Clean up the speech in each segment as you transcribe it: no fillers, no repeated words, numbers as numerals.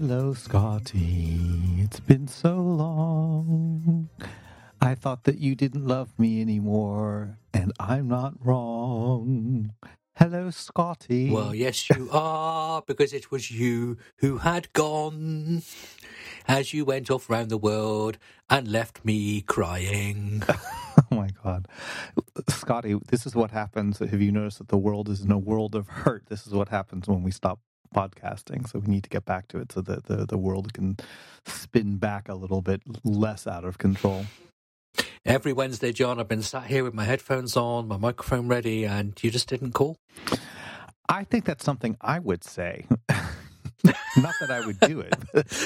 Hello, Scotty. It's been so long. I thought that you didn't love me anymore, and I'm not wrong. Hello, Scotty. Well, yes, you are, because it was you who had gone as you went off round the world and left me crying. Oh, my God. Scotty, this is what happens. Have you noticed that the world is in a world of hurt? This is what happens when we stop podcasting. So we need to get back to it so that the world can spin back a little bit less out of control. Every Wednesday, John, I've been sat here with my headphones on, my microphone ready, and you just didn't call? I think that's something I would say. Not that I would do it.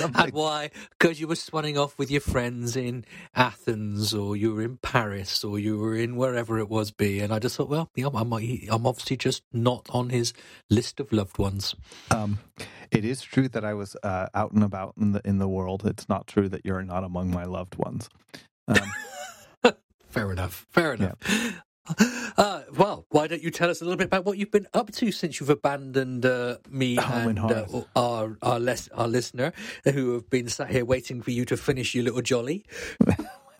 And why? Because you were swanning off with your friends in Athens, or you were in Paris, or you were in wherever it was be. And I just thought, well, yeah, I'm obviously just not on his list of loved ones. It is true that I was out and about in the world. It's not true that you're not among my loved ones. Fair enough. Yeah. Well, why don't you tell us a little bit about what you've been up to since you've abandoned me and our listener, who have been sat here waiting for you to finish your little jolly.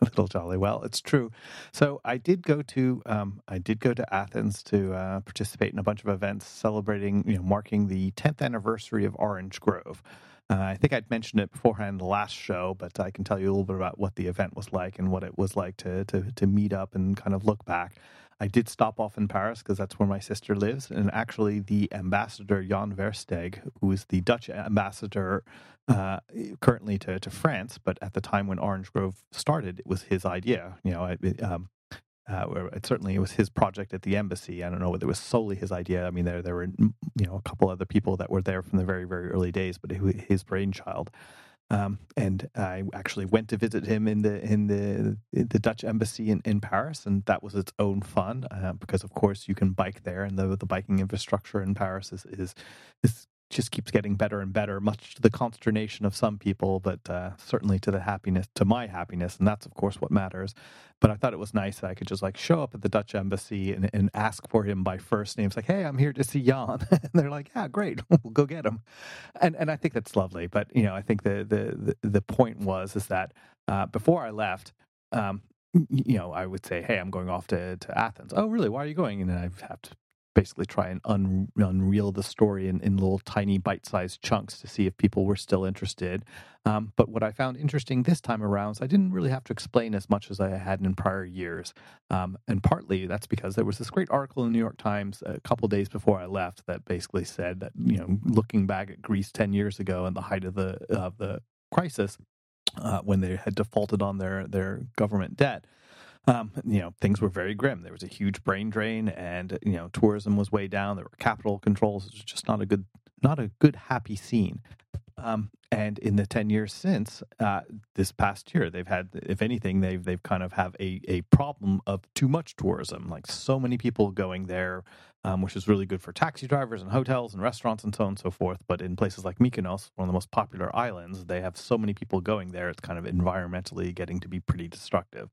Little jolly. Well, it's true. So I did go to Athens to participate in a bunch of events celebrating, marking the 10th anniversary of Orange Grove. I think I'd mentioned it beforehand the last show, but I can tell you a little bit about what the event was like and what it was like to meet up and kind of look back. I did stop off in Paris because that's where my sister lives, and actually the ambassador, Jan Versteeg, who is the Dutch ambassador currently to France, but at the time when Orange Grove started, it was his idea. It was his project at the embassy. I don't know whether it was solely his idea. I mean, there were a couple other people that were there from the very, very early days, but it was his brainchild. And I actually went to visit him in the Dutch embassy in Paris, and that was its own fun because, of course, you can bike there, and the biking infrastructure in Paris is just keeps getting better and better, much to the consternation of some people, but certainly to my happiness, and that's, of course, what matters. But I thought it was nice that I could just, show up at the Dutch embassy and ask for him by first name. It's like, hey, I'm here to see Jan. And they're like, yeah, great, we'll go get him. And I think that's lovely. But, I think the point was that before I left, I would say, hey, I'm going off to Athens. Oh, really? Why are you going? And then I have to basically try and unreel the story in little tiny bite-sized chunks to see if people were still interested. But what I found interesting this time around is I didn't really have to explain as much as I had in prior years. And partly that's because there was this great article in the New York Times a couple days before I left that basically said that, looking back at Greece 10 years ago and the height of the crisis when they had defaulted on their government debt, things were very grim. There was a huge brain drain, and tourism was way down. There were capital controls. It was just not a good happy scene. And in the 10 years since this past year, they've had, if anything, they've kind of have a problem of too much tourism, like so many people going there, which is really good for taxi drivers and hotels and restaurants and so on and so forth. But in places like Mykonos, one of the most popular islands, they have so many people going there, it's kind of environmentally getting to be pretty destructive.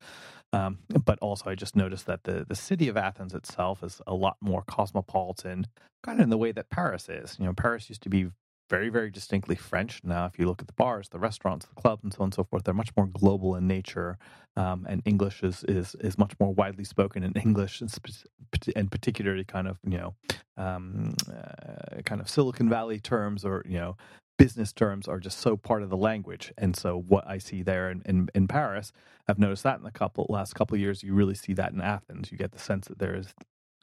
But also I just noticed that the city of Athens itself is a lot more cosmopolitan, kind of in the way that Paris is. Paris used to be very, very distinctly French. Now, if you look at the bars, the restaurants, the clubs, and so on and so forth, they're much more global in nature, and English is much more widely spoken in English, and particularly kind of Silicon Valley terms or business terms are just so part of the language. And so what I see there in Paris, I've noticed that in the last couple of years, you really see that in Athens. You get the sense that there is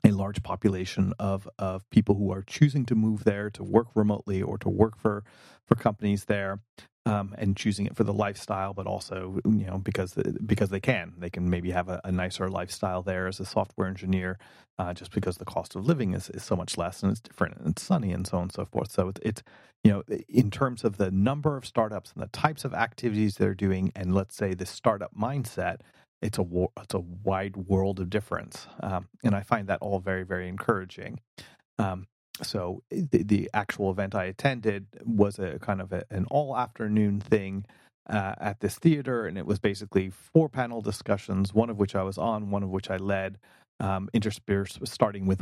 a large population of people who are choosing to move there to work remotely or to work for companies there, and choosing it for the lifestyle, but also because they can maybe have a nicer lifestyle there as a software engineer, just because the cost of living is so much less, and it's different and it's sunny and so on and so forth. So it's in terms of the number of startups and the types of activities they're doing, and let's say the startup mindset, It's a wide world of difference, and I find that all very, very encouraging. So the actual event I attended was a kind of an all-afternoon thing at this theater, and it was basically 4 panel discussions, one of which I was on, one of which I led, interspersed, starting with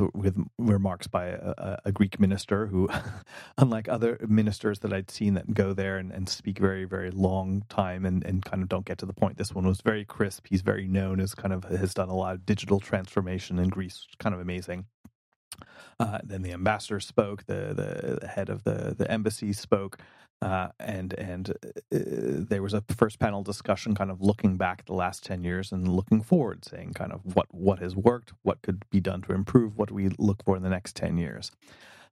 remarks by a Greek minister who, unlike other ministers that I'd seen that go there and speak very, very long time and kind of don't get to the point, this one was very crisp. He's very known as kind of has done a lot of digital transformation in Greece, kind of amazing. Then the ambassador spoke, the head of the embassy spoke, and there was a first panel discussion kind of looking back the last 10 years and looking forward, saying kind of what has worked, what could be done to improve, what do we look for in the next 10 years.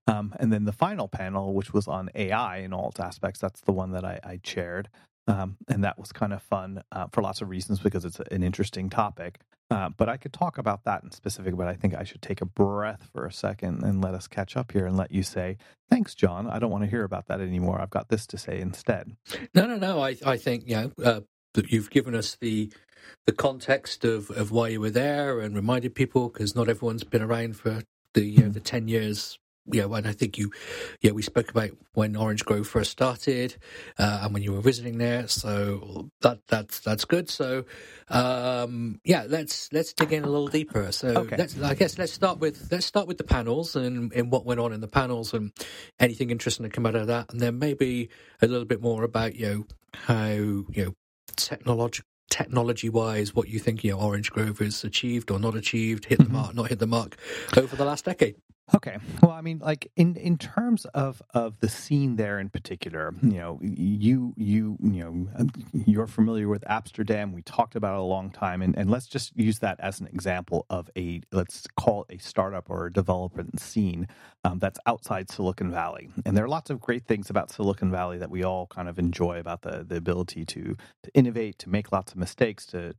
And then the final panel, which was on AI in all its aspects, that's the one that I chaired. And that was kind of fun for lots of reasons because it's an interesting topic. But I could talk about that in specific, but I think I should take a breath for a second and let us catch up here and let you say, thanks, John. I don't want to hear about that anymore. I've got this to say instead. No. I think, you know, that you've given us the context of why you were there and reminded people, because not everyone's been around for the 10 years. Yeah, and I think we spoke about when Orange Grove first started, and when you were visiting there. So that's good. So, let's dig in a little deeper. So, okay. let's start with the panels and what went on in the panels and anything interesting to come out of that, and then maybe a little bit more about how technology-wise, what you think Orange Grove has achieved or not achieved, hit the mark, not hit the mark over the last decade. Okay. Well, I mean, like in terms of the scene there in particular, you're familiar with Amsterdam. We talked about it a long time, and let's just use that as an example of let's call it a startup or a development scene that's outside Silicon Valley. And there are lots of great things about Silicon Valley that we all kind of enjoy about the ability to innovate, to make lots of mistakes, to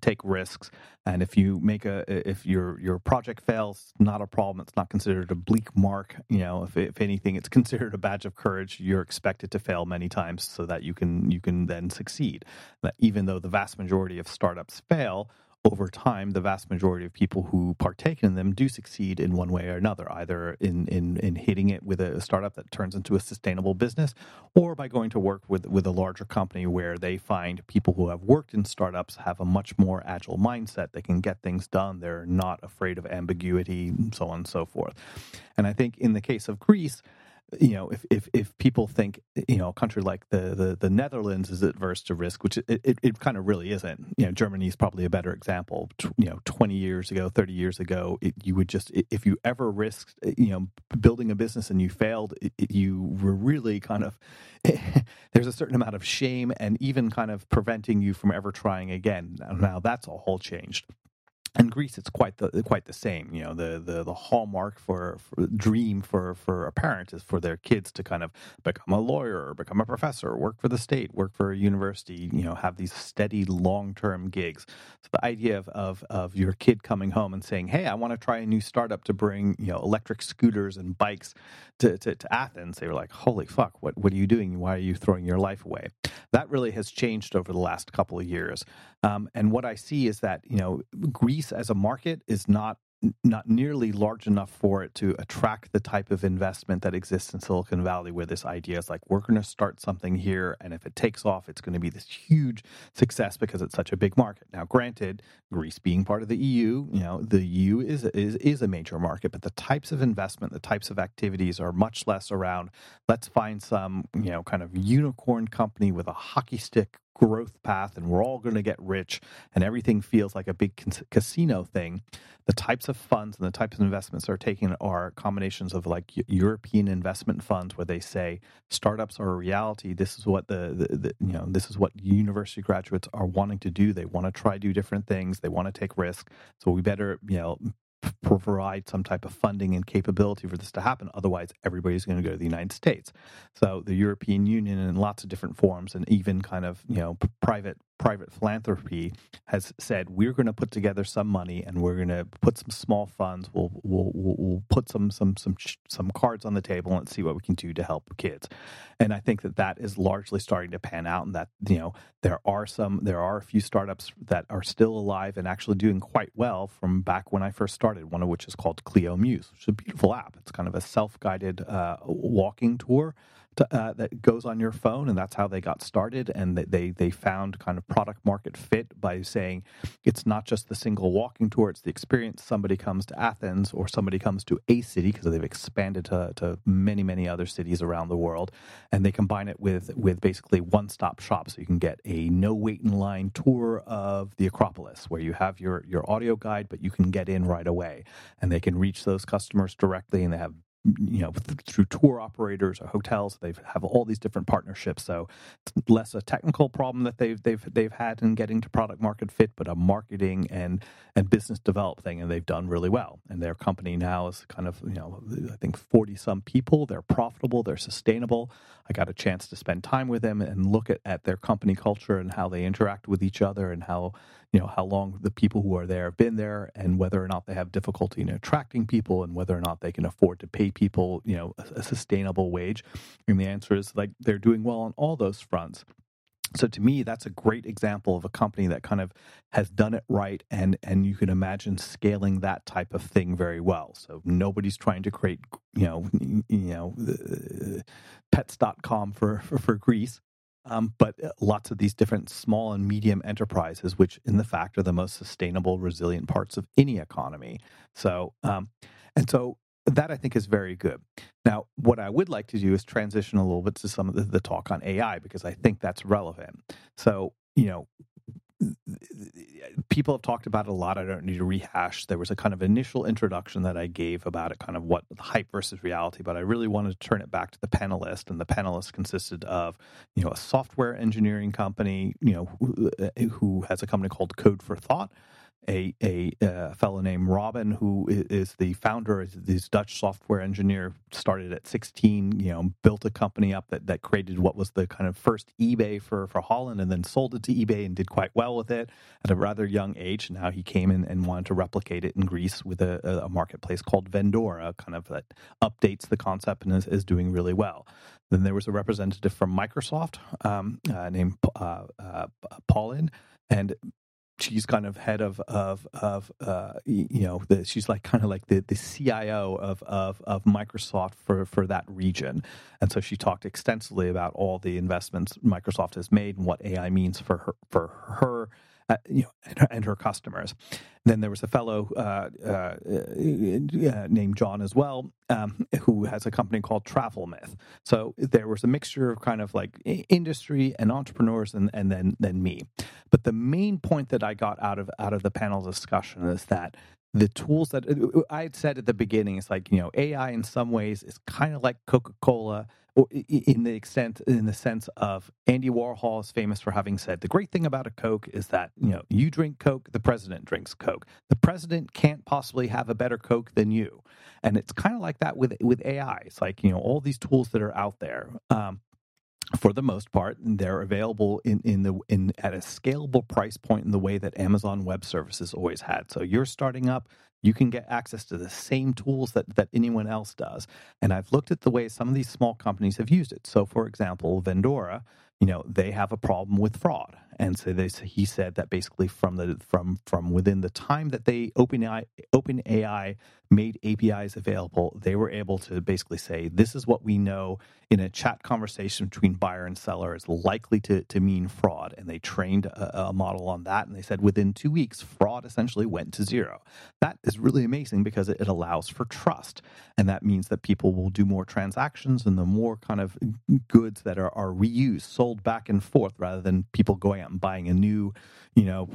take risks. And if you make if your project fails, not a problem. It's not considered a bleak mark. If anything, it's considered a badge of courage. You're expected to fail many times so that you can then succeed. Even though the vast majority of startups fail, over time, the vast majority of people who partake in them do succeed in one way or another, either in hitting it with a startup that turns into a sustainable business, or by going to work with a larger company where they find people who have worked in startups have a much more agile mindset. They can get things done. They're not afraid of ambiguity, and so on and so forth. And I think in the case of Greece, if people think a country like the Netherlands is adverse to risk, which it kind of really isn't. Germany is probably a better example. 20 years ago, 30 years ago, if you ever risked building a business and you failed, you were really kind of there's a certain amount of shame and even kind of preventing you from ever trying again. Now that's all changed. In Greece, it's quite the same. The hallmark for dream for a parent is for their kids to kind of become a lawyer, or become a professor, work for the state, work for a university. Have these steady long-term gigs. So the idea of your kid coming home and saying, "Hey, I want to try a new startup to bring electric scooters and bikes to Athens," they were like, "Holy fuck! What are you doing? Why are you throwing your life away?" That really has changed over the last couple of years. And what I see is that Greece as a market is not nearly large enough for it to attract the type of investment that exists in Silicon Valley, where this idea is like, we're going to start something here, and if it takes off, it's going to be this huge success because it's such a big market. Now, granted, Greece being part of the EU, the EU is a major market, but the types of investment, the types of activities are much less around, let's find some, kind of unicorn company with a hockey stick growth path, and we're all going to get rich, and everything feels like a big casino thing. The types of funds and the types of investments they're taking are combinations of like European investment funds, where they say startups are a reality. This is what this is what university graduates are wanting to do. They want to try do different things. They want to take risks. So we better provide some type of funding and capability for this to happen. Otherwise, everybody's going to go to the United States. So the European Union, in lots of different forms, and even kind of private philanthropy, has said, we're going to put together some money, and we're going to put some small funds. We'll put some cards on the table and see what we can do to help kids. And I think that is largely starting to pan out, and that there are a few startups that are still alive and actually doing quite well from back when I first started. One of which is called Clio Muse, which is a beautiful app. It's kind of a self-guided walking tour that goes on your phone, and that's how they got started. And they found kind of product market fit by saying it's not just the single walking tour, it's the experience. Somebody comes to Athens or somebody comes to a city, because they've expanded to many, many other cities around the world, and they combine it with basically one-stop shop. So you can get a no-wait-in-line tour of the Acropolis, where you have your audio guide, but you can get in right away. And they can reach those customers directly, and they have, you know, through tour operators or hotels, they have all these different partnerships. So it's less a technical problem that they've had in getting to product market fit, but a marketing and business develop thing, and they've done really well. And their company now is kind of, you know, I think 40 some people. They're profitable, they're sustainable. I got a chance to spend time with them and look at their company culture and how they interact with each other, and how, you know, how long the people who are there have been there, and whether or not they have difficulty in attracting people, and whether or not they can afford to pay people, you know, a sustainable wage. And the answer is, like, they're doing well on all those fronts. So to me, that's a great example of a company that kind of has done it right, and you can imagine scaling that type of thing very well. So nobody's trying to create, you know, pets.com for Greece. But lots of these different small and medium enterprises, which in the fact are the most sustainable, resilient parts of any economy. So, and so that I think is very good. Now, what I would like to do is transition a little bit to some of the talk on AI, because I think that's relevant. So, you know, people have talked about it a lot. I don't need to rehash. There was a kind of initial introduction that I gave about it, kind of what the hype versus reality, but I really wanted to turn it back to the panelists, and the panelists consisted of, you know, a software engineering company, you know, who has a company called Code for Thought, a fellow named Robin, who is the founder, is this Dutch software engineer, started at 16, you know, built a company up that created what was the kind of first eBay for Holland, and then sold it to eBay and did quite well with it at a rather young age. Now he came in and wanted to replicate it in Greece with a marketplace called Vendora, kind of that updates the concept and is doing really well. Then there was a representative from Microsoft named Paulin, and she's kind of head of you know, she's like kind of like the CIO of Microsoft for that region. And so she talked extensively about all the investments Microsoft has made and what AI means for her you know, and her customers. Then there was a fellow named John as well, who has a company called Travel Myth. So there was a mixture of kind of like industry and entrepreneurs, and then me. But the main point that I got out of the panel discussion is that the tools that I had said at the beginning is like, you know, AI in some ways is kind of like Coca-Cola, in the sense of Andy Warhol is famous for having said, the great thing about a Coke is that, you know, you drink Coke, the president drinks Coke. The president can't possibly have a better Coke than you. And it's kind of like that with AI. It's like, you know, all these tools that are out there, for the most part, they're available in at a scalable price point in the way that Amazon Web Services always had. So you're starting up, you can get access to the same tools that anyone else does. And I've looked at the way some of these small companies have used it. So, for example, Vendora, you know, they have a problem with fraud, and so he said that basically from within the time that they OpenAI made APIs available, they were able to basically say, this is what we know in a chat conversation between buyer and seller is likely to mean fraud, and they trained a model on that, and they said within 2 weeks, fraud essentially went to zero. That is really amazing because it allows for trust, and that means that people will do more transactions, and the more kind of goods that are reused, sold back and forth, rather than people going out and buying a new, you know,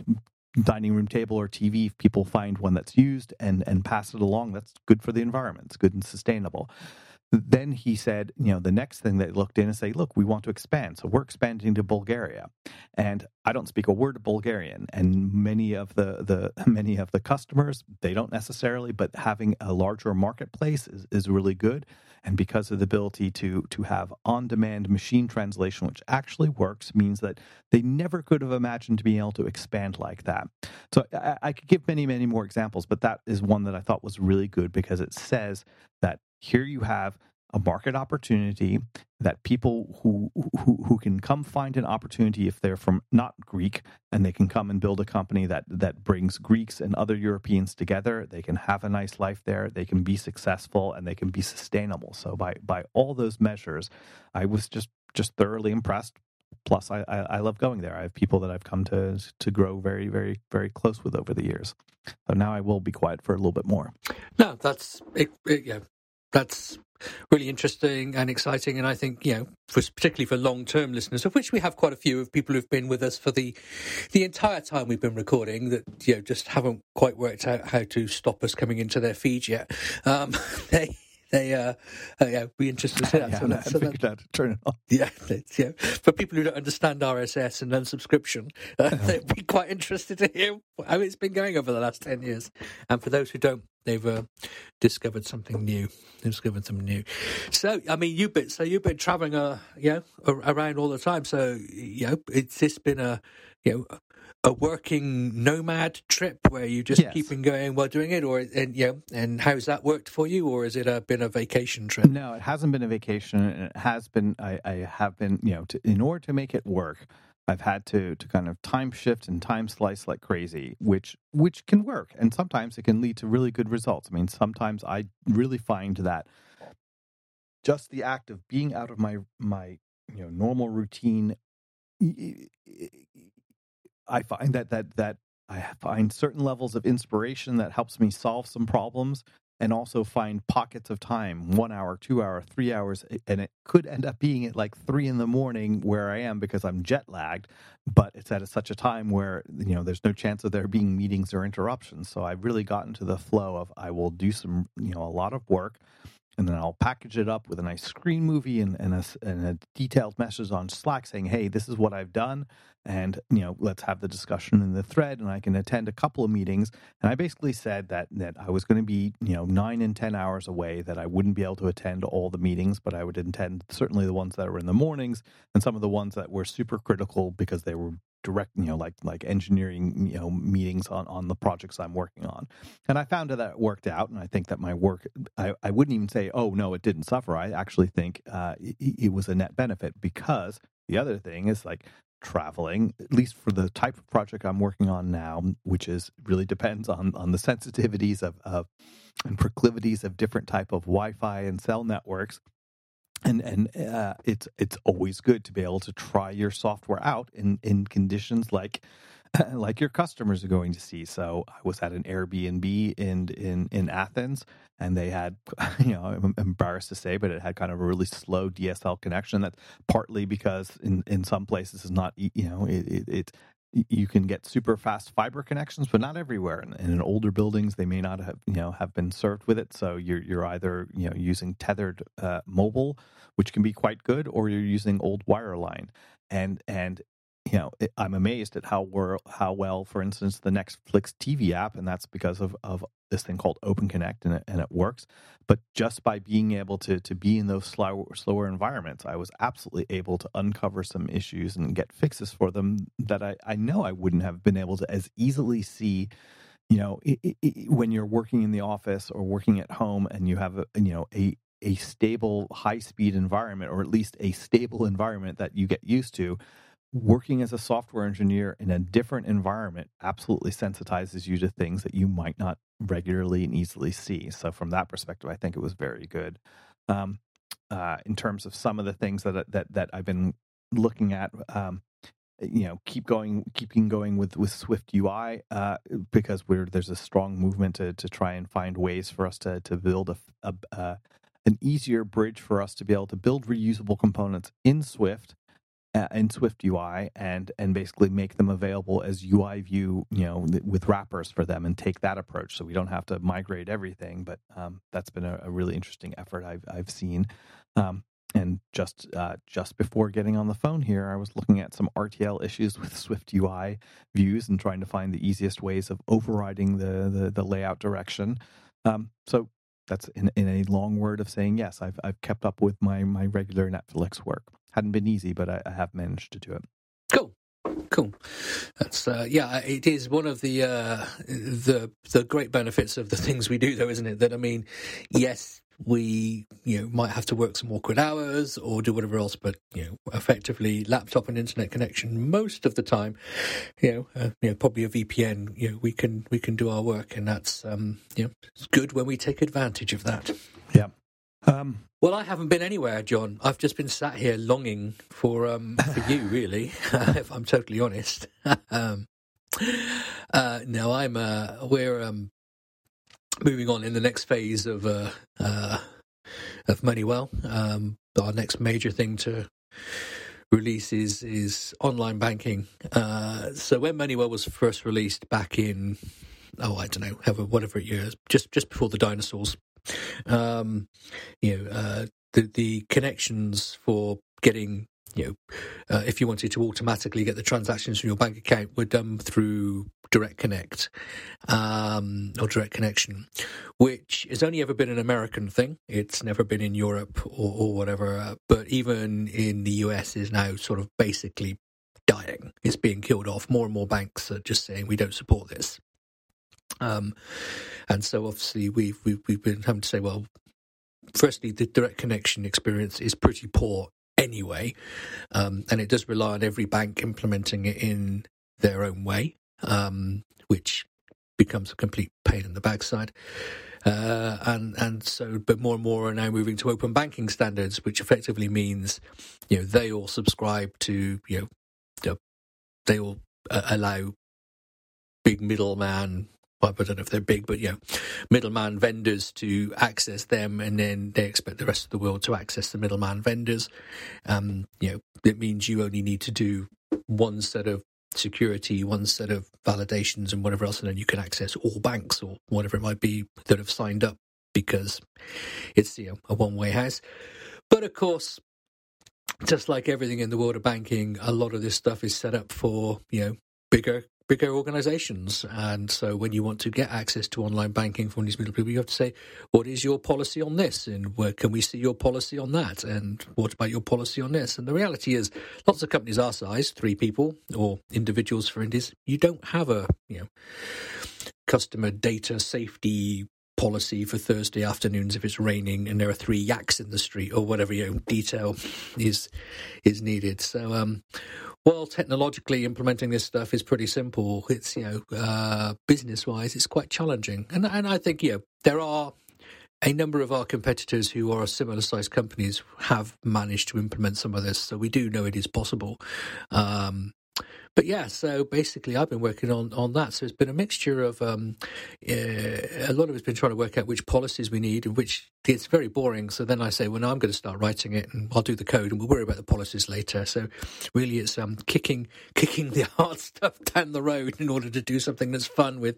dining room table or TV. If people find one that's used and pass it along, that's good for the environment. It's good and sustainable. Then he said, you know, the next thing they looked in and say, look, we want to expand. So we're expanding to Bulgaria. And I don't speak a word of Bulgarian. And many of the customers, they don't necessarily, but having a larger marketplace is really good. And because of the ability to have on-demand machine translation, which actually works, means that they never could have imagined to be able to expand like that. So I could give many, many more examples, but that is one that I thought was really good because it says that here you have a market opportunity that people who can come find an opportunity if they're from not Greek, and they can come and build a company that brings Greeks and other Europeans together. They can have a nice life there. They can be successful and they can be sustainable. So by all those measures, I was just thoroughly impressed. Plus, I love going there. I have people that I've come to grow very, very, very close with over the years. So now I will be quiet for a little bit more. No, that's really interesting and exciting. And I think, particularly for long-term listeners, of which we have quite a few of people who've been with us for the entire time we've been recording that, just haven't quite worked out how to stop us coming into their feed yet. Be interested to see that. Turn it off. Yeah. For people who don't understand RSS and unsubscription, they'd be quite interested to hear how it's been going over the last 10 years. And for those who don't, they've discovered something new. So, you've been traveling, around all the time. So, it's just been a working nomad trip where you just keep on going while doing it, and how's that worked for you, or has it been a vacation trip? No, it hasn't been a vacation. It has been. I have been, in order to make it work, I've had to kind of time shift and time slice like crazy, which can work, and sometimes it can lead to really good results. I mean, sometimes I really find that just the act of being out of my normal routine. I find that I find certain levels of inspiration that helps me solve some problems, and also find pockets of time, 1 hour, 2 hour, 3 hours, and it could end up being at like 3 a.m. where I am because I'm jet lagged, but it's at such a time where, there's no chance of there being meetings or interruptions. So I've really gotten to the flow of I will do some, a lot of work, and then I'll package it up with a nice screen movie and a detailed message on Slack saying, hey, this is what I've done. And, let's have the discussion in the thread, and I can attend a couple of meetings. And I basically said that I was going to be, 9 and 10 hours away, that I wouldn't be able to attend all the meetings, but I would attend certainly the ones that were in the mornings and some of the ones that were super critical because they were direct, like engineering, meetings on the projects I'm working on. And I found that it worked out. And I think that my work, I wouldn't even say, oh, no, it didn't suffer. I actually think it was a net benefit, because the other thing is like, traveling, at least for the type of project I'm working on now, which is really depends on the sensitivities of and proclivities of different type of Wi-Fi and cell networks. And it's always good to be able to try your software out in conditions like your customers are going to see. So I was at an Airbnb in Athens, and they had, I'm embarrassed to say, but it had kind of a really slow DSL connection. That's partly because in some places it's not, you can get super fast fiber connections, but not everywhere. And in older buildings, they may not have, have been served with it. So you're either, using tethered mobile, which can be quite good, or you're using old wireline. And I'm amazed at how well, for instance, the Netflix TV app, and that's because of this thing called Open Connect, and it works. But just by being able to be in those slower environments, I was absolutely able to uncover some issues and get fixes for them that I know I wouldn't have been able to as easily see. When you're working in the office or working at home, and you have a stable high-speed environment, or at least a stable environment that you get used to. Working as a software engineer in a different environment absolutely sensitizes you to things that you might not regularly and easily see. So from that perspective, I think it was very good. In terms of some of the things that I've been looking at, keeping going with SwiftUI, because there's a strong movement to try and find ways for us to build an easier bridge for us to be able to build reusable components in Swift. In SwiftUI and basically make them available as UI view, with wrappers for them, and take that approach so we don't have to migrate everything. But that's been a really interesting effort I've seen. And just before getting on the phone here, I was looking at some RTL issues with SwiftUI views and trying to find the easiest ways of overriding the layout direction. So that's in a long word of saying yes, I've kept up with my regular Netflix work. Hadn't been easy, but I have managed to do it. Cool. That's it is one of the great benefits of the things we do, though, isn't it? That, yes, we might have to work some awkward hours or do whatever else, but effectively laptop and internet connection most of the time, probably a VPN, we can do our work, and that's it's good when we take advantage of that. Yeah. Well, I haven't been anywhere, John. I've just been sat here longing for you, really, if I'm totally honest. Now we're moving on in the next phase of Moneywell. Our next major thing to release is online banking. So when Moneywell was first released back in, whatever year, just before the dinosaurs, the connections for getting, if you wanted to automatically get the transactions from your bank account, were done through Direct Connect, or Direct Connection, which has only ever been an American thing. It's never been in Europe or whatever, but even in the US is now sort of basically dying. It's being killed off. More and more banks are just saying, we don't support this. And so obviously we've been having to say, well, firstly, the Direct Connection experience is pretty poor anyway, and it does rely on every bank implementing it in their own way, which becomes a complete pain in the backside. But more and more are now moving to open banking standards, which effectively means they all subscribe to they all allow big middleman. I don't know if they're big, but middleman vendors to access them, and then they expect the rest of the world to access the middleman vendors. It means you only need to do one set of security, one set of validations and whatever else, and then you can access all banks or whatever it might be that have signed up, because it's a one-way house. But of course, just like everything in the world of banking, a lot of this stuff is set up for bigger organizations, and so when you want to get access to online banking from these middle people, you have to say, what is your policy on this, and where can we see your policy on that, and what about your policy on this? And the reality is, lots of companies our size, 3 people or individuals for indies, you don't have a customer data safety policy for Thursday afternoons if it's raining and there are 3 yaks in the street or whatever detail is needed. So while technologically implementing this stuff is pretty simple, it's business-wise it's quite challenging. And I think there are a number of our competitors who are similar-sized companies have managed to implement some of this, so we do know it is possible. But so basically I've been working on that. So it's been a mixture of a lot of it's been trying to work out which policies we need, and which it's very boring. So then I say, well, no, I'm going to start writing it and I'll do the code and we'll worry about the policies later. So really it's kicking the hard stuff down the road in order to do something that's fun with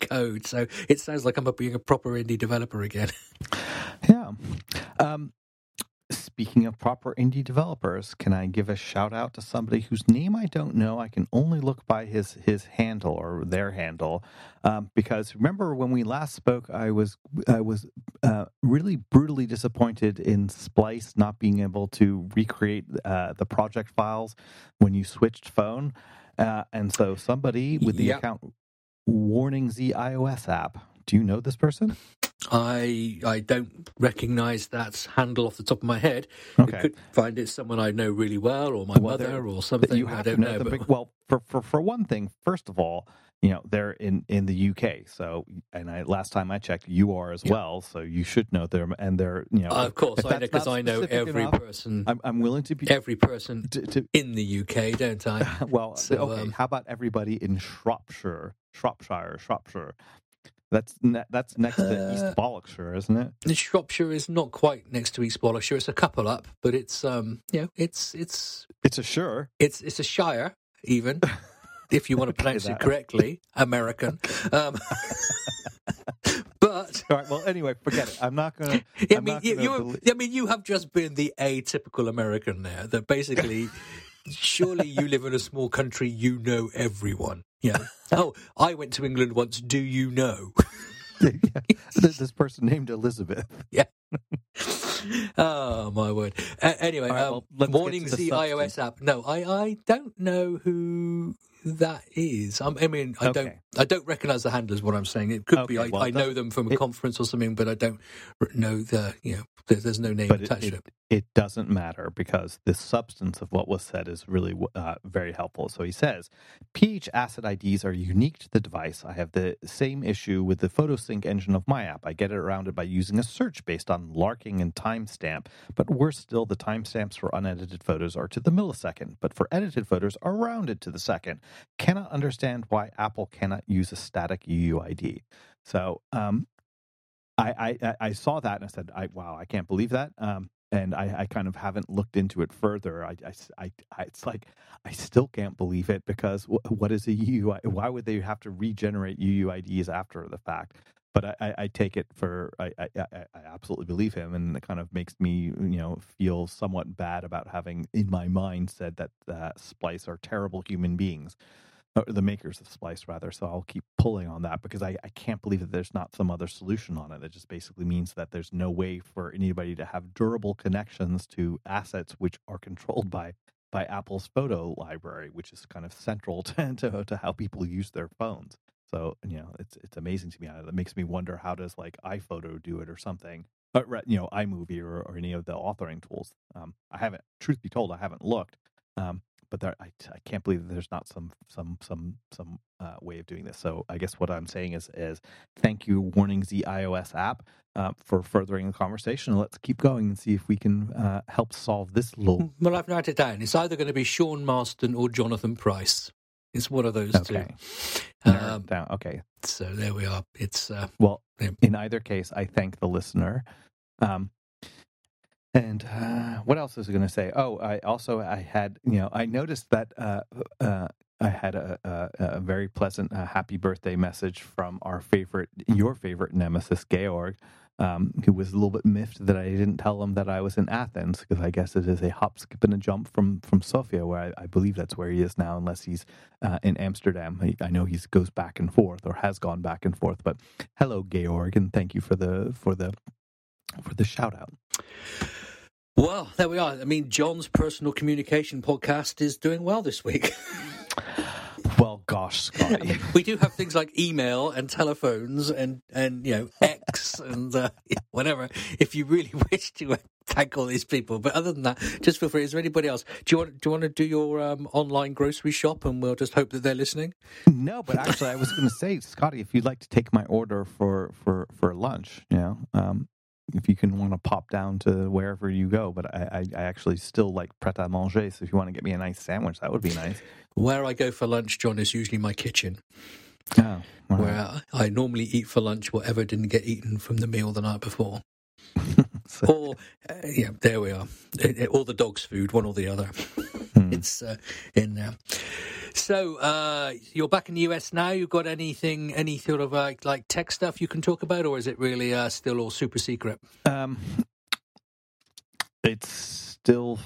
code. So it sounds like I'm being a proper indie developer again. Yeah. Speaking of proper indie developers, can I give a shout out to somebody whose name I don't know? I can only look by his handle or their handle, because remember when we last spoke, I was really brutally disappointed in Splice not being able to recreate the project files when you switched phone, and so somebody with the account WarningZ iOS app. Do you know this person? I don't recognize that handle off the top of my head. Okay. I could find it someone I know really well, or my mother, or something. You have I don't know. Well, for one thing, first of all, they're in the UK. So, and last time I checked, you are as well. So you should know them, and they're of course, because I know every person. I'm willing to be every person in the UK, don't I? Well, so, okay. How about everybody in Shropshire? That's next to East Bollockshire, isn't it? Shropshire is not quite next to East Bollockshire. It's a couple up, but it's it's a shire. It's a shire, even if you want to pronounce it correctly, American. But all right, well, anyway, forget it. I'm not going to. You have just been the atypical American there. That basically. Surely you live in a small country, you know everyone. Yeah. Oh, I went to England once, do you know? There's this person named Elizabeth. Yeah. Oh, my word. Anyway, right, well, WarningZ iOS app. No, I don't know who that is. I mean, I don't recognize the handlers. What I'm saying, it could be I know them from a conference or something, but I don't know the. You know, there's no name attached to it. It doesn't matter because the substance of what was said is really very helpful. So he says, PH asset IDs are unique to the device. I have the same issue with the PhotoSync engine of my app. I get it around it by using a search based on larking and timestamp. But worse still, the timestamps for unedited photos are to the millisecond, but for edited photos are rounded to the second. Cannot understand why Apple cannot use a static UUID. So I saw that and I said, wow, I can't believe that. And I kind of haven't looked into it further. It's like I still can't believe it because what is a UUID? Why would they have to regenerate UUIDs after the fact? But I take it for I absolutely believe him, and it kind of makes me feel somewhat bad about having in my mind said that Splice are terrible human beings, or the makers of Splice rather. So I'll keep pulling on that because I can't believe that there's not some other solution on it. That just basically means that there's no way for anybody to have durable connections to assets which are controlled by Apple's photo library, which is kind of central to how people use their phones. So, it's amazing to me. It makes me wonder, how does iPhoto do it or something, iMovie or any of the authoring tools. Truth be told, I haven't looked, but I can't believe that there's not some way of doing this. So I guess what I'm saying is thank you, WarningZ iOS app, for furthering the conversation. Let's keep going and see if we can help solve this lull. Well, I've noted it down. It's either going to be Sean Marston or Jonathan Price. It's one of those two. Down. Okay. So there we are. It's in either case, I thank the listener. And what else was I going to say? Oh, I noticed that I had a very pleasant happy birthday message from your favorite nemesis, Georg, who was a little bit miffed that I didn't tell him that I was in Athens, because I guess it is a hop, skip, and a jump from Sofia, where I believe that's where he is now, unless he's in Amsterdam. I know he goes back and forth, or has gone back and forth. But hello, Georg, and thank you for the shout out. Well, there we are. I mean, John's personal communication podcast is doing well this week. Well, gosh, Scotty. I mean, we do have things like email and telephones and X and whatever, if you really wish to thank all these people. But other than that, just feel free. Is there anybody else? Do you want to do your online grocery shop, and we'll just hope that they're listening? No, but actually I was going to say, Scotty, if you'd like to take my order for lunch, if you can want to pop down to wherever you go. But I actually still like Pret A Manger, so if you want to get me a nice sandwich, that would be nice. Where I go for lunch, John, is usually my kitchen. Oh, wow. Where I normally eat for lunch whatever didn't get eaten from the meal the night before. There we are. Or the dog's food, one or the other. It's in there. So you're back in the US now. You've got any sort of tech stuff you can talk about, or is it really still all super secret? It's still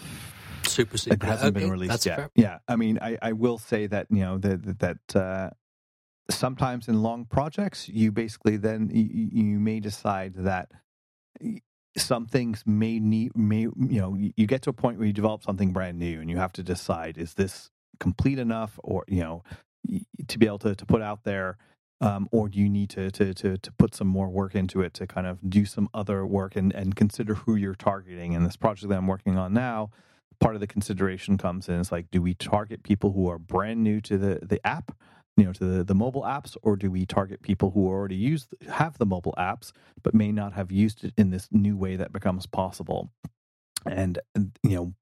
super secret. It hasn't been released yet. Fair. Yeah, I mean, I will say that that sometimes in long projects, you basically then you may decide that some things you get to a point where you develop something brand new, and you have to decide, is this complete enough, or to be able to put out there, or do you need to put some more work into it, to kind of do some other work and consider who you're targeting. And this project that I'm working on now, part of the consideration comes in, it's like, do we target people who are brand new to the app, to the mobile apps, or do we target people who already have the mobile apps but may not have used it in this new way that becomes possible? And,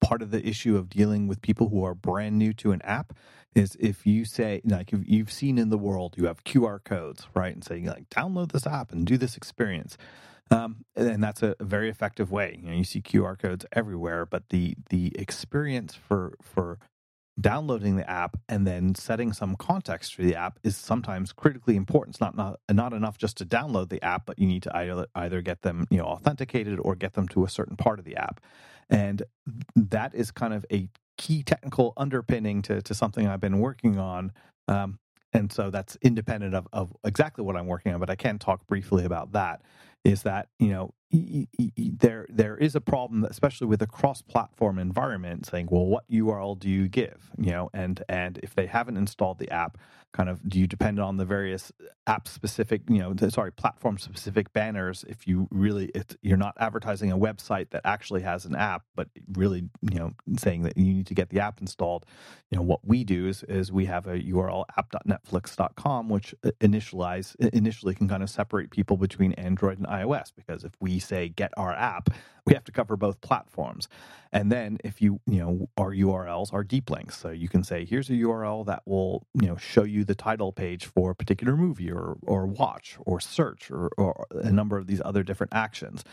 part of the issue of dealing with people who are brand new to an app is, if you say, if you've seen in the world, you have QR codes, right? And saying, download this app and do this experience. And that's a very effective way. You see QR codes everywhere, but the experience for downloading the app and then setting some context for the app is sometimes critically important. It's not enough just to download the app, but you need to either get them authenticated or get them to a certain part of the app. And that is kind of a key technical underpinning to something I've been working on. And so that's independent of exactly what I'm working on, but I can talk briefly about that. is that, you know, there is a problem, especially with a cross-platform environment, saying, well, what URL do you give? You know, and if they haven't installed the app, kind of, do you depend on the various app-specific, you know, platform-specific banners if you really, you're not advertising a website that actually has an app, but really, you know, saying that you need to get the app installed. You know, what we do is we have a URL app.netflix.com, which initially can kind of separate people between Android and iOS, because if we say get our app, we have to cover both platforms. And then if you know, our URLs are deep links. So you can say, here's a URL that will, you know, show you the title page for a particular movie or watch or search or a number of these other different actions.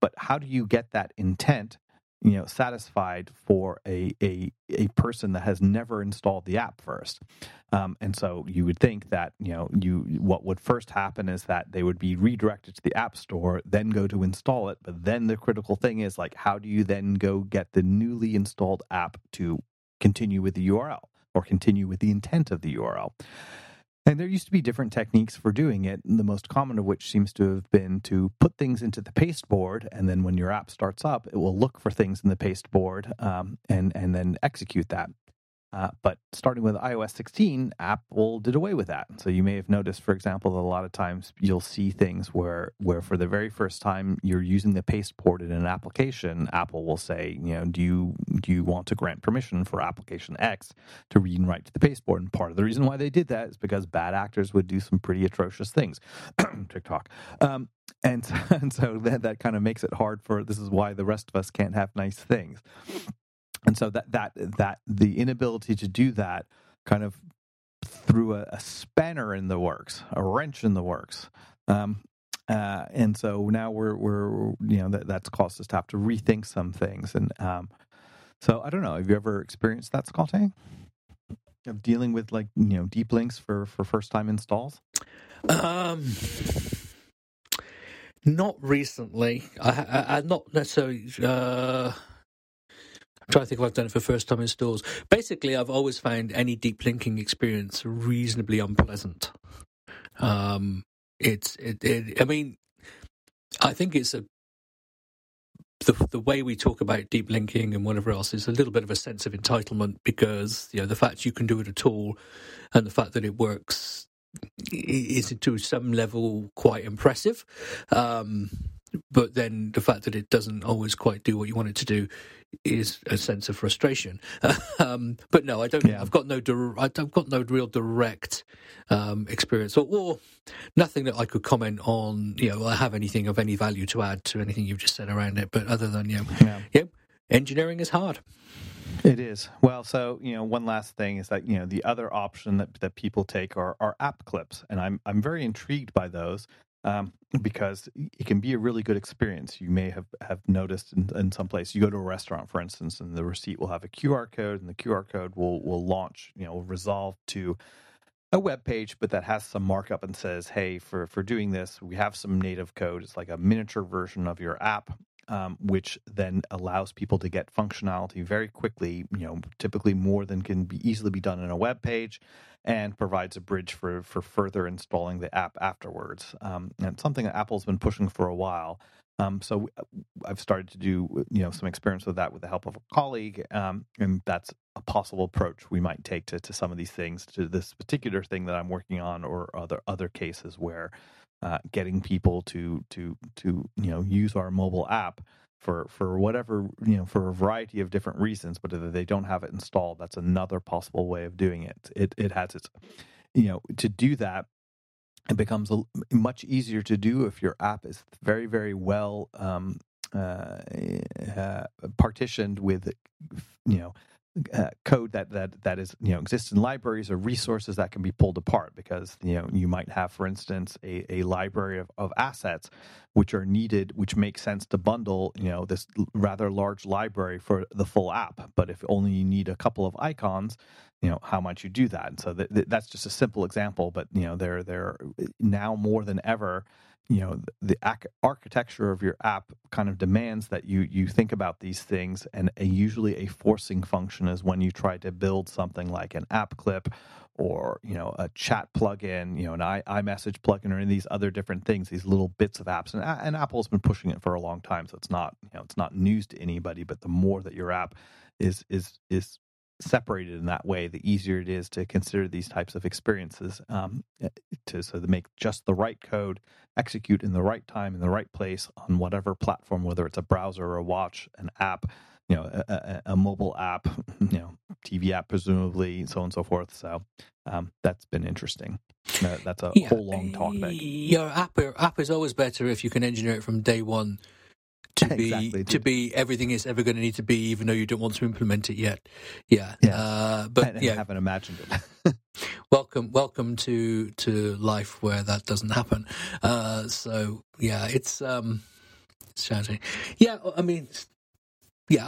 But how do you get that intent, you know, satisfied for a person that has never installed the app first? And so you would think that, you know, what would first happen is that they would be redirected to the App Store, then go to install it. But then the critical thing is, like, how do you then go get the newly installed app to continue with the URL or continue with the intent of the URL? And there used to be different techniques for doing it, the most common of which seems to have been to put things into the pasteboard, and then when your app starts up, it will look for things in the pasteboard and then execute that. But starting with iOS 16, Apple did away with that. So you may have noticed, for example, that a lot of times you'll see things where for the very first time you're using the pasteboard in an application, Apple will say, you know, do you want to grant permission for application X to read and write to the pasteboard? And part of the reason why they did that is because bad actors would do some pretty atrocious things. TikTok. And so that kind of makes it hard for, this is why the rest of us can't have nice things. And so that the inability to do that kind of threw a spanner in the works, a wrench in the works, and so now we're you know, that's caused us to have to rethink some things. And so I don't know. Have you ever experienced that, Scotty, of dealing with, like, you know, deep links for first time installs? Not recently. I not necessarily. I'm trying to think if I've done it for first-time installs. Basically, I've always found any deep linking experience reasonably unpleasant. I think it's the way we talk about deep linking and whatever else is a little bit of a sense of entitlement, because, you know, the fact you can do it at all and the fact that it works is, to some level, quite impressive. But then the fact that it doesn't always quite do what you want it to do is a sense of frustration. But no, I don't. Yeah. I've got no real direct experience, or nothing that I could comment on. You know, I have anything of any value to add to anything you've just said around it. But other than, you know, engineering is hard. It is. Well, so, you know, one last thing is that, you know, the other option that people take are app clips, and I'm very intrigued by those. Because it can be a really good experience. You may have noticed in some place, you go to a restaurant, for instance, and the receipt will have a QR code, and the QR code will launch, you know, resolve to a web page, but that has some markup and says, hey, for doing this, we have some native code. It's like a miniature version of your app, which then allows people to get functionality very quickly, you know, typically more than can be easily be done in a web page, and provides a bridge for further installing the app afterwards. And something that Apple's been pushing for a while. So I've started to do, you know, some experience with that with the help of a colleague, and that's a possible approach we might take to some of these things, to this particular thing that I'm working on, or other cases where getting people to you know, use our mobile app for whatever, you know, for a variety of different reasons, but if they don't have it installed, that's another possible way of doing it. It has its, you know, to do that, it becomes much easier to do if your app is very, very well partitioned with, you know, code that is, you know, exists in libraries or resources that can be pulled apart, because, you know, you might have, for instance, a library of assets which are needed, which makes sense to bundle, you know, this rather large library for the full app. But if only you need a couple of icons, you know, how might you do that? And so that's just a simple example, but, you know, they're now more than ever, you know, the architecture of your app kind of demands that you think about these things, and usually a forcing function is when you try to build something like an app clip or, you know, a chat plugin, you know, an iMessage plugin, or any of these other different things, these little bits of apps. And Apple's been pushing it for a long time, so it's not, you know, it's not news to anybody. But the more that your app is separated in that way, the easier it is to consider these types of experiences, to make just the right code, execute in the right time, in the right place, on whatever platform, whether it's a browser or a watch, an app, you know, a mobile app, you know, TV app, presumably, so on and so forth. So that's been interesting. That's a whole long talk back. Your app is always better if you can engineer it from day one to be everything it's ever going to need to be, even though you don't want to implement it yet. I haven't imagined it. welcome to life where that doesn't happen. It's challenging. I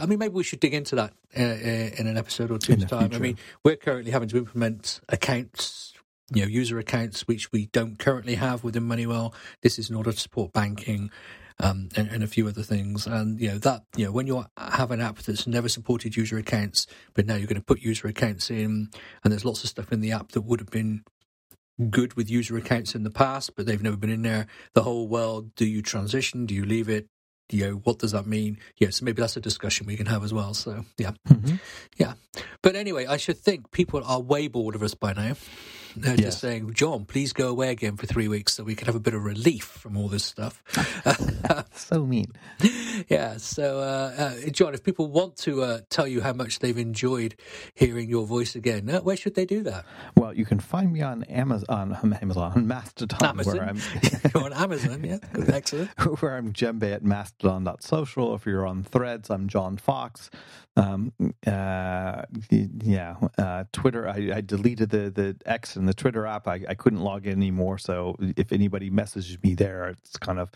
mean, maybe we should dig into that in an episode or two's time. Future. I mean, we're currently having to implement accounts, you know, user accounts, which we don't currently have within Moneywell. This is in order to support banking. And a few other things, and you know that, you know, when you have an app that's never supported user accounts, but now you're going to put user accounts in, and there's lots of stuff in the app that would have been good with user accounts in the past, but they've never been in there. The whole world. Do you transition? Do you leave it? You know, what does that mean? Yeah, so maybe that's a discussion we can have as well. So but anyway, I should think people are way bored of us by now. They're just saying, John, please go away again for 3 weeks so we can have a bit of relief from all this stuff. So mean. Yeah, so, John, if people want to tell you how much they've enjoyed hearing your voice again, where should they do that? Well, you can find me on Mastodon. Where I'm... You're on Amazon, yeah. Good, excellent. Where I'm Jembe at mastodon.social. If you're on Threads, I'm John Fox. Twitter, I deleted the X and the Twitter app. I couldn't log in anymore, so if anybody messages me there, it's kind of,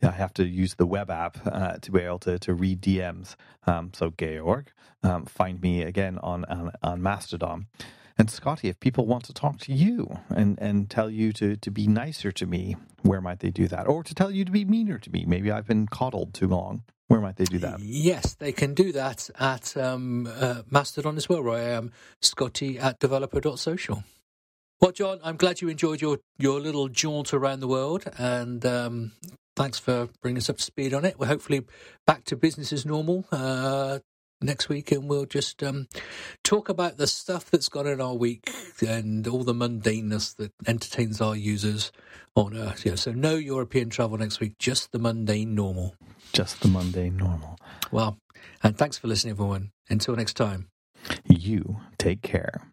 I have to use the web app to be able to read DMs. So Georg, find me again on Mastodon. And Scotty, if people want to talk to you and tell you to be nicer to me, where might they do that? Or to tell you to be meaner to me? Maybe I've been coddled too long. Where might they do that? Yes, they can do that at Mastodon as well, where I am, Scotty at developer.social. Well, John, I'm glad you enjoyed your little jaunt around the world, and thanks for bringing us up to speed on it. We're hopefully back to business as normal next week, and we'll just talk about the stuff that's gone in our week and all the mundaneness that entertains our users on Earth. Yeah, so no European travel next week, just the mundane normal. Just the mundane normal. Well, and thanks for listening, everyone. Until next time. You take care.